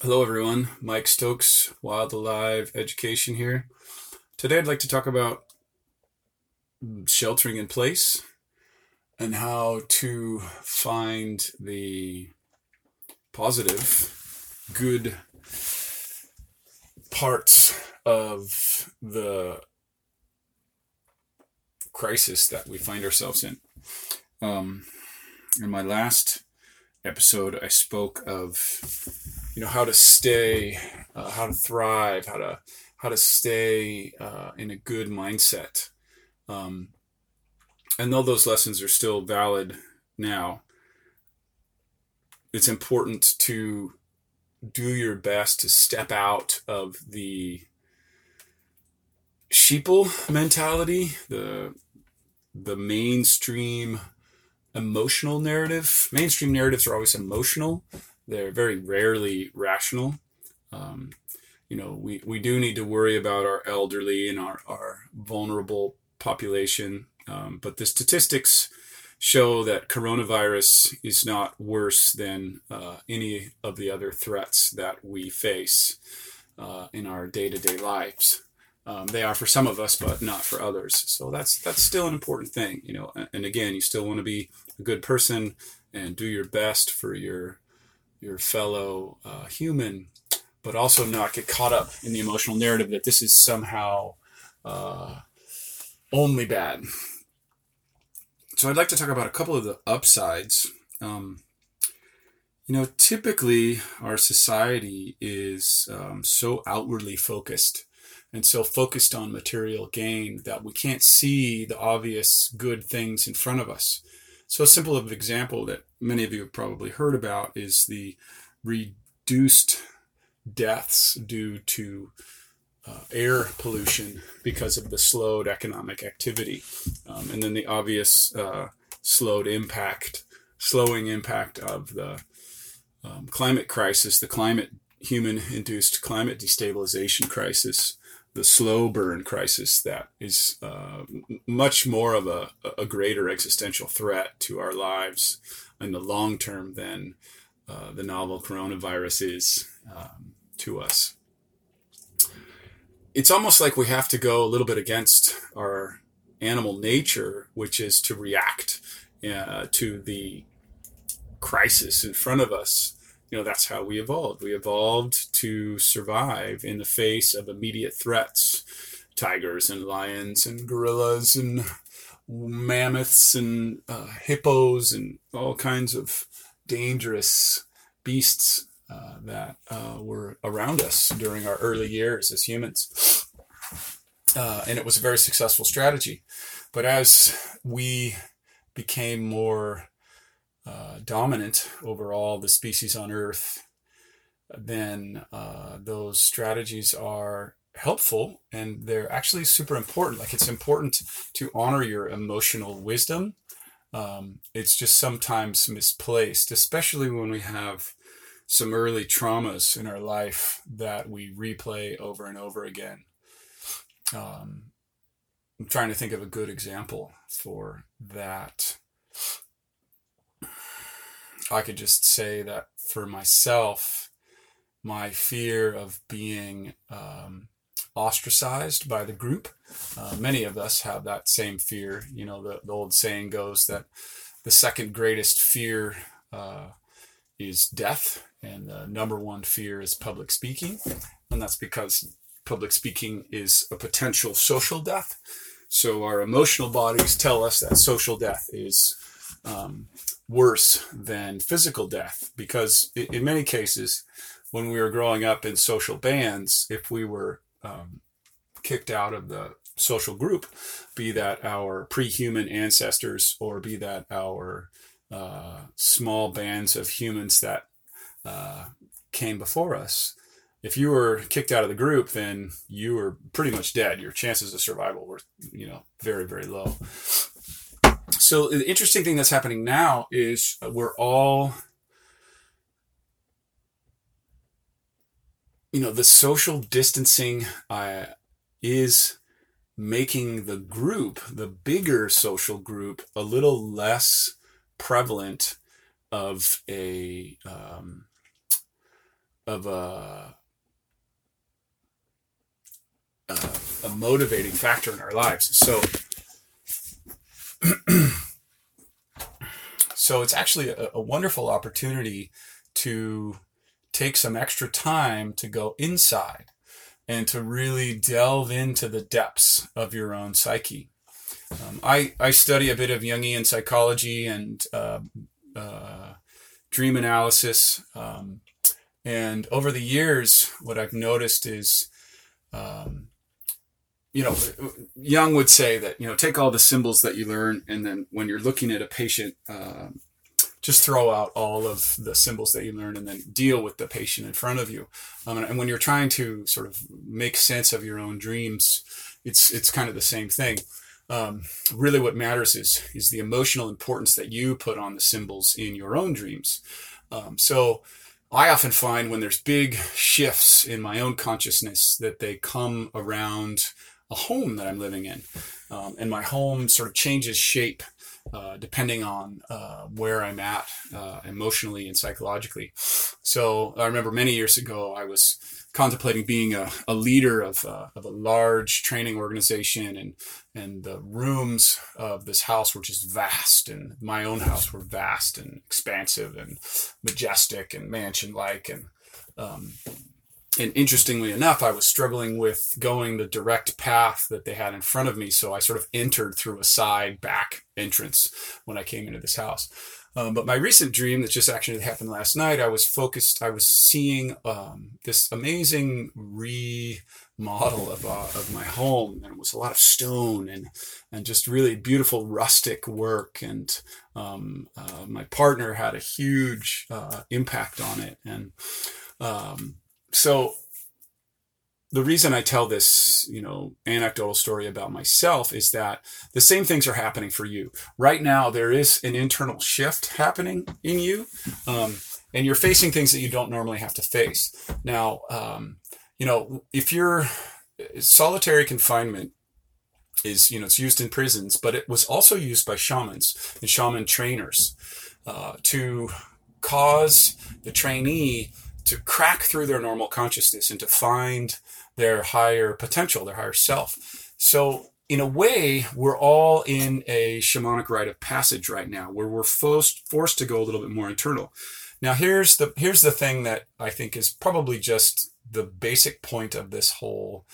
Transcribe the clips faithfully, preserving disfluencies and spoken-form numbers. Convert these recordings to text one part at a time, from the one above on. Hello everyone, Mike Stokes, Wild Alive Education here. Today I'd like to talk about sheltering in place and how to find the positive, good parts of the crisis that we find ourselves in. Um, in my last episode, I spoke of, you know, how to stay, uh, how to thrive, how to how to stay uh, in a good mindset. Um, and though those lessons are still valid now, it's important to do your best to step out of the sheeple mentality, the the mainstream emotional narrative. Mainstream narratives are always emotional. They're very rarely rational. Um, you know, we, we do need to worry about our elderly and our, our vulnerable population. Um, but the statistics show that coronavirus is not worse than uh, any of the other threats that we face uh, in our day-to-day lives. Um, they are for some of us, but not for others. So that's that's still an important thing, you know. And again, you still want to be a good person and do your best for your your fellow uh, human, but also not get caught up in the emotional narrative that this is somehow uh, only bad. So I'd like to talk about a couple of the upsides. Um, you know, typically our society is um, so outwardly focused. And so focused on material gain that we can't see the obvious good things in front of us. So a simple example that many of you have probably heard about is the reduced deaths due to uh, air pollution because of the slowed economic activity. Um, and then the obvious uh, slowed impact, slowing impact of the um, climate crisis, the climate human-induced climate destabilization crisis, the slow burn crisis that is uh, much more of a, a greater existential threat to our lives in the long term than uh, the novel coronavirus is um, to us. It's almost like we have to go a little bit against our animal nature, which is to react uh, to the crisis in front of us. You know, that's how we evolved. We evolved to survive in the face of immediate threats, tigers and lions and gorillas and mammoths and uh, hippos and all kinds of dangerous beasts uh, that uh, were around us during our early years as humans. Uh, and it was a very successful strategy. But as we became more Uh, dominant over all the species on Earth, then uh, those strategies are helpful and they're actually super important. Like, it's important to honor your emotional wisdom. Um, it's just sometimes misplaced, especially when we have some early traumas in our life that we replay over and over again. Um, I'm trying to think of a good example for that. I could just say that for myself, my fear of being um, ostracized by the group, uh, many of us have that same fear. You know, the, the old saying goes that the second greatest fear uh, is death, and the number one fear is public speaking. And that's because public speaking is a potential social death. So our emotional bodies tell us that social death is Um, worse than physical death, because in many cases, when we were growing up in social bands, if we were um, kicked out of the social group, be that our pre-human ancestors or be that our uh, small bands of humans that uh, came before us, if you were kicked out of the group, then you were pretty much dead. Your chances of survival were, you know, very, very low. So the interesting thing that's happening now is we're all, you know, the social distancing uh, is making the group, the bigger social group, a little less prevalent of a um, of a, a, a motivating factor in our lives. So, so it's actually a, a wonderful opportunity to take some extra time to go inside and to really delve into the depths of your own psyche. Um, I, I study a bit of Jungian psychology and uh, uh, dream analysis. Um, and over the years, what I've noticed is, um, you know, Jung would say that, you know, take all the symbols that you learn, and then when you're looking at a patient, uh, just throw out all of the symbols that you learn and then deal with the patient in front of you. Um, and when you're trying to sort of make sense of your own dreams, it's it's kind of the same thing. Um, really what matters is, is the emotional importance that you put on the symbols in your own dreams. Um, so I often find when there's big shifts in my own consciousness that they come around a home that I'm living in. Um, and my home sort of changes shape uh, depending on uh, where I'm at uh, emotionally and psychologically. So I remember many years ago, I was contemplating being a, a leader of, uh, of a large training organization, and and the rooms of this house were just vast, and my own house were vast and expansive and majestic and mansion-like. And um, and interestingly enough, I was struggling with going the direct path that they had in front of me, so I sort of entered through a side back entrance when I came into this house. Um, but my recent dream that just actually happened last night, I was focused, I was seeing um, this amazing remodel of uh, of my home. And it was a lot of stone and and just really beautiful rustic work. And um, uh, my partner had a huge uh, impact on it. And um, so the reason I tell this, you know, anecdotal story about myself is that the same things are happening for you right now. There is an internal shift happening in you, um, and you're facing things that you don't normally have to face. Now, um, you know, if you're solitary confinement is, you know, it's used in prisons, but it was also used by shamans and shaman trainers uh, to cause the trainee to crack through their normal consciousness and to find their higher potential, their higher self. So in a way, we're all in a shamanic rite of passage right now, where we're forced forced to go a little bit more internal. Now, here's the here's the thing that I think is probably just the basic point of this whole,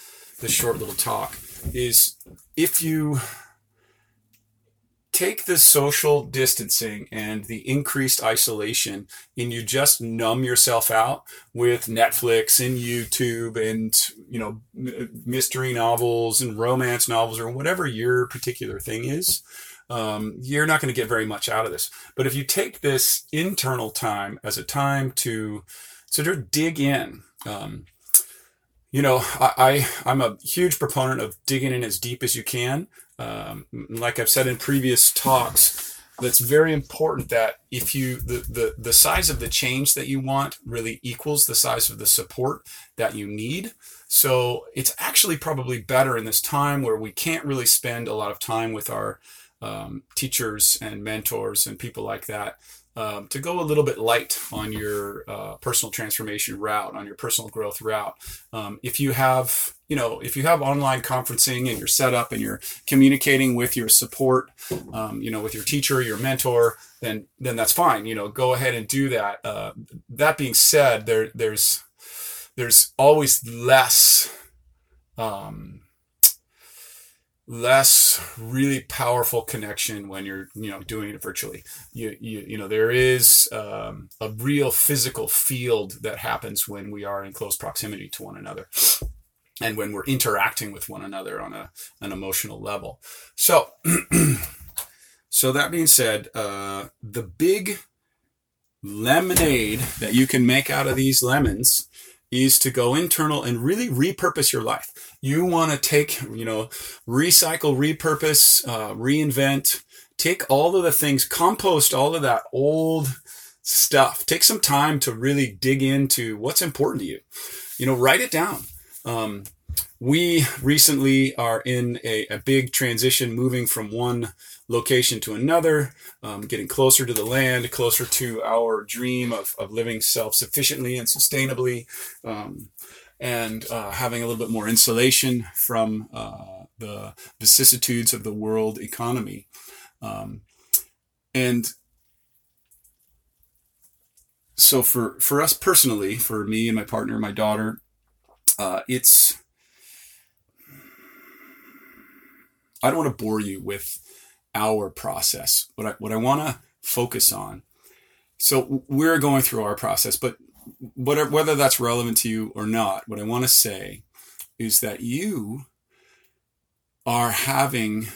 this short little talk, is if you take the social distancing and the increased isolation, and you just numb yourself out with Netflix and YouTube and, you know, mystery novels and romance novels or whatever your particular thing is, um, you're not going to get very much out of this. But if you take this internal time as a time to sort of dig in, um, you know, I, I, I'm a huge proponent of digging in as deep as you can. Um, like I've said in previous talks, that's very important, that if you, the, the, the size of the change that you want really equals the size of the support that you need. So it's actually probably better in this time where we can't really spend a lot of time with our um, teachers and mentors and people like that, um, to go a little bit light on your uh, personal transformation route, on your personal growth route. Um, if you have... You know, if you have online conferencing and you're set up and you're communicating with your support, um, you know, with your teacher, your mentor, then then that's fine. You know, go ahead and do that. Uh, that being said, there there's there's always less um, less really powerful connection when you're you know doing it virtually. You you you know there is um, a real physical field that happens when we are in close proximity to one another, and when we're interacting with one another on a an emotional level. So, so that being said, uh, the big lemonade that you can make out of these lemons is to go internal and really repurpose your life. You want to take, you know, recycle, repurpose, uh, reinvent, take all of the things, compost all of that old stuff. Take some time to really dig into what's important to you. You know, write it down. Um, we recently are in a, a big transition, moving from one location to another, um, getting closer to the land, closer to our dream of, of living self-sufficiently and sustainably, um, and uh, having a little bit more insulation from uh, the vicissitudes of the world economy. Um, and so for, for us personally, for me and my partner, my daughter, uh, it's, I don't want to bore you with our process, but I, what I want to focus on. So we're going through our process, but whatever, whether that's relevant to you or not, what I want to say is that you are having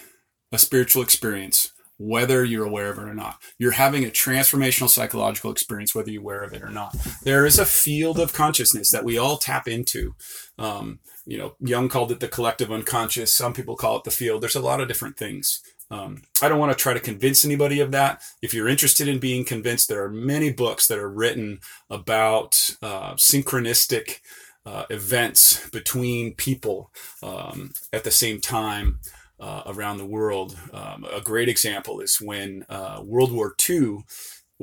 a spiritual experience, whether you're aware of it or not. You're having a transformational psychological experience, whether you're aware of it or not. There is a field of consciousness that we all tap into. Um, you know, Jung called it the collective unconscious. Some people call it the field. There's a lot of different things. Um, I don't want to try to convince anybody of that. If you're interested in being convinced, there are many books that are written about uh, synchronistic uh, events between people um, at the same time. Uh, around the world. Um, a great example is when uh, World War Two,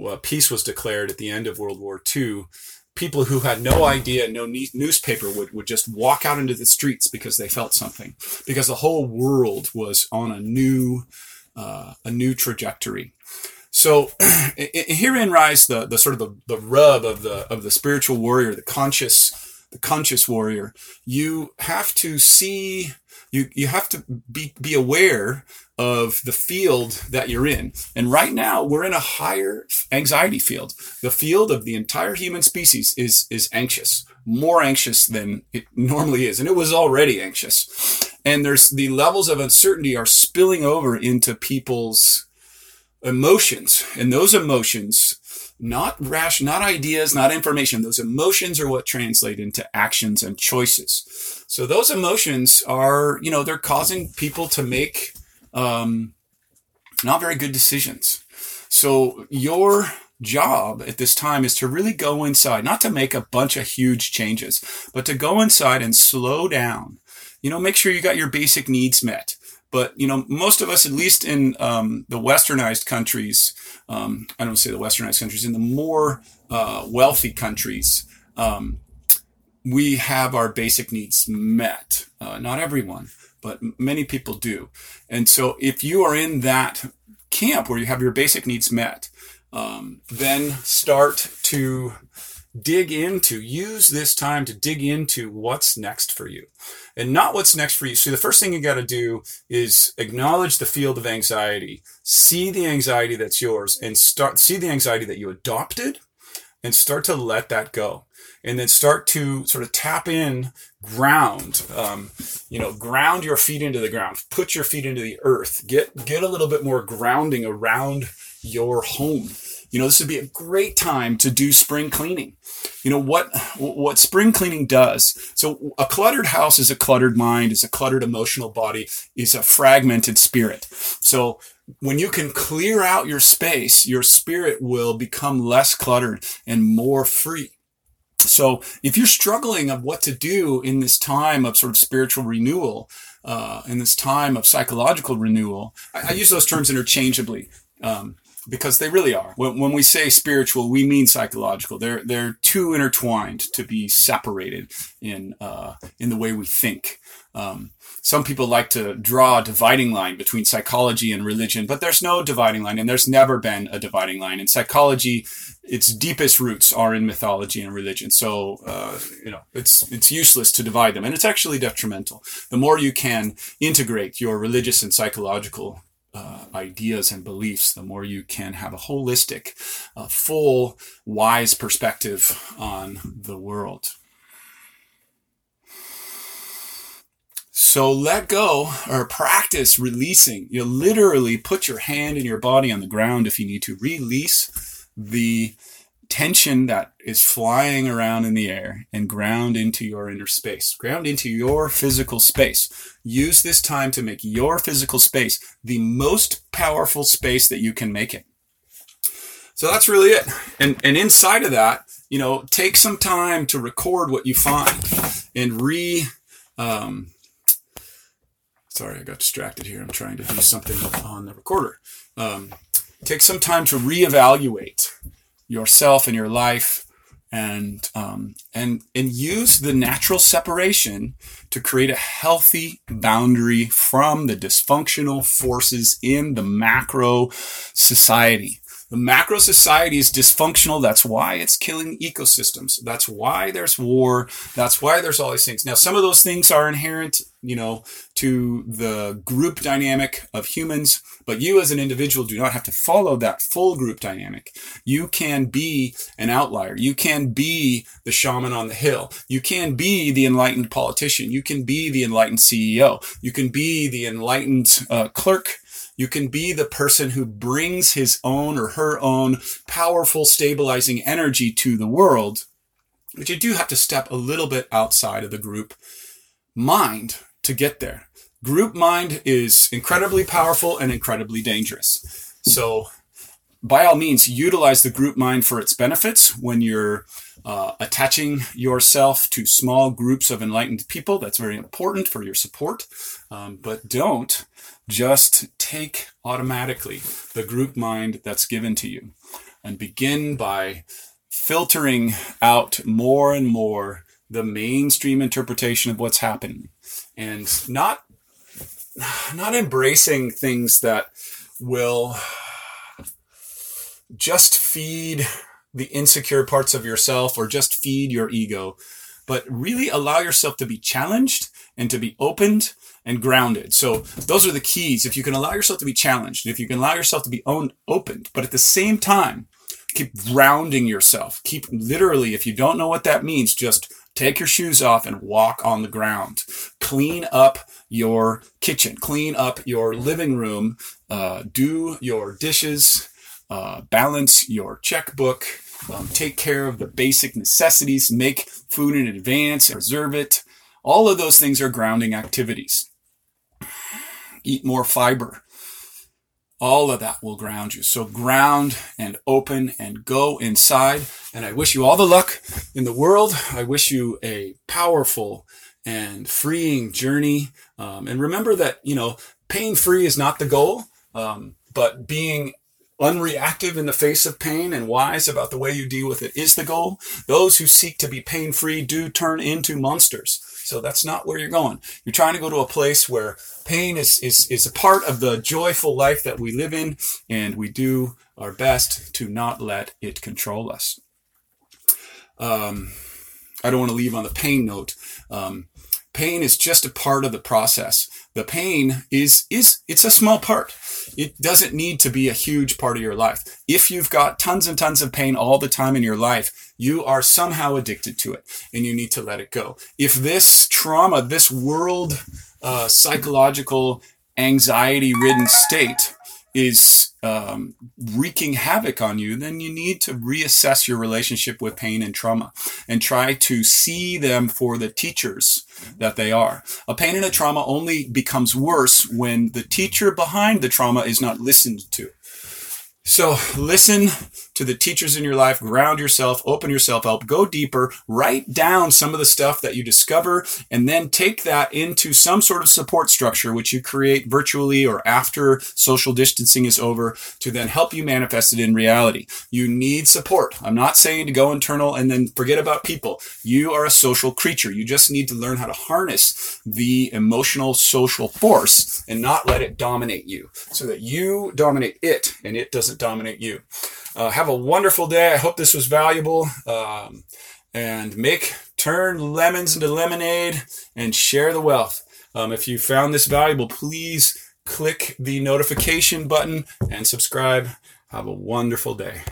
uh, peace was declared at the end of World War Two. People who had no idea, no ne- newspaper would, would just walk out into the streets because they felt something, because the whole world was on a new, uh, a new trajectory. So it, it, herein lies the, the sort of the, the rub of the, of the spiritual warrior, the conscious, the conscious warrior. You have to see You you have to be, be aware of the field that you're in. And right now, we're in a higher anxiety field. The field of the entire human species is is anxious, more anxious than it normally is. And it was already anxious. And there's the levels of uncertainty are spilling over into people's emotions. And those emotions, not rash, not ideas, not information. Those emotions are what translate into actions and choices. So those emotions are, you know, they're causing people to make um, not very good decisions. So your job at this time is to really go inside, not to make a bunch of huge changes, but to go inside and slow down. You know, make sure you got your basic needs met. But, you know, most of us, at least in um, the westernized countries, um, I don't say the westernized countries, in the more uh, wealthy countries, um, we have our basic needs met. Uh, not everyone, but many people do. And so if you are in that camp where you have your basic needs met, um, then start to dig into, use this time to dig into what's next for you and not what's next for you. So the first thing you got to do is acknowledge the field of anxiety, see the anxiety that's yours and start, see the anxiety that you adopted and start to let that go. And then start to sort of tap in, ground, um, you know, ground your feet into the ground, put your feet into the earth, get, get a little bit more grounding around your home. You know, this would be a great time to do spring cleaning. You know, what what spring cleaning does. So a cluttered house is a cluttered mind, is a cluttered emotional body, is a fragmented spirit. So when you can clear out your space, your spirit will become less cluttered and more free. So if you're struggling of what to do in this time of sort of spiritual renewal, uh, in this time of psychological renewal, I, I use those terms interchangeably. Um, Because they really are. When, when we say spiritual, we mean psychological. They're they're too intertwined to be separated in uh, in the way we think. Um, some people like to draw a dividing line between psychology and religion, but there's no dividing line, and there's never been a dividing line. In psychology, its deepest roots are in mythology and religion. So uh, you know it's it's useless to divide them, and it's actually detrimental. The more you can integrate your religious and psychological Uh, ideas and beliefs, the more you can have a holistic, uh, full, wise perspective on the world. So let go or practice releasing. You literally put your hand and your body on the ground if you need to. Release the tension that is flying around in the air and ground into your inner space, ground into your physical space. Use this time to make your physical space the most powerful space that you can make it. So that's really it. And, and inside of that, you know, take some time to record what you find and re Um, sorry, I got distracted here. I'm trying to do something on the recorder. Um, take some time to reevaluate yourself and your life, and um, and and use the natural separation to create a healthy boundary from the dysfunctional forces in the macro society. The macro society is dysfunctional. That's why it's killing ecosystems. That's why there's war. That's why there's all these things. Now, some of those things are inherent, you know, to the group dynamic of humans, but you as an individual do not have to follow that full group dynamic. You can be an outlier. You can be the shaman on the hill. You can be the enlightened politician. You can be the enlightened C E O. You can be the enlightened uh, clerk. You can be the person who brings his own or her own powerful stabilizing energy to the world, but you do have to step a little bit outside of the group mind to get there. Group mind is incredibly powerful and incredibly dangerous. So by all means, utilize the group mind for its benefits when you're uh, attaching yourself to small groups of enlightened people. That's very important for your support, um, but don't just take automatically the group mind that's given to you, and begin by filtering out more and more the mainstream interpretation of what's happening, and not not embracing things that will just feed the insecure parts of yourself or just feed your ego, but really allow yourself to be challenged and to be opened and grounded. So those are the keys. If you can allow yourself to be challenged, if you can allow yourself to be owned, opened, but at the same time, keep grounding yourself. Keep literally, if you don't know what that means, just take your shoes off and walk on the ground. Clean up your kitchen. Clean up your living room. Uh, do your dishes. Uh, balance your checkbook. Um, take care of the basic necessities. Make food in advance. Preserve it. All of those things are grounding activities. Eat more fiber. All of that will ground you. So ground and open and go inside. And I wish you all the luck in the world. I wish you a powerful and freeing journey. Um, and remember that, you know, pain-free is not the goal, um, but being unreactive in the face of pain and wise about the way you deal with it is the goal. Those who seek to be pain-free do turn into monsters. So that's not where you're going. You're trying to go to a place where pain is, is, is a part of the joyful life that we live in, and we do our best to not let it control us. Um, I don't want to leave on the pain note. Um, pain is just a part of the process. The pain is, is, it's a small part. It doesn't need to be a huge part of your life. If you've got tons and tons of pain all the time in your life, you are somehow addicted to it and you need to let it go. If this trauma, this world, uh, psychological anxiety ridden state is, um, wreaking havoc on you, then you need to reassess your relationship with pain and trauma and try to see them for the teachers that they are. A pain and a trauma only becomes worse when the teacher behind the trauma is not listened to. So listen to the teachers in your life, ground yourself, open yourself up, go deeper, write down some of the stuff that you discover, and then take that into some sort of support structure, which you create virtually or after social distancing is over, to then help you manifest it in reality. You need support. I'm not saying to go internal and then forget about people. You are a social creature. You just need to learn how to harness the emotional social force and not let it dominate you, so that you dominate it and it doesn't dominate you. Uh, have a wonderful day. I hope this was valuable. Um, and make turn lemons into lemonade and share the wealth. Um, if you found this valuable, please click the notification button and subscribe. Have a wonderful day.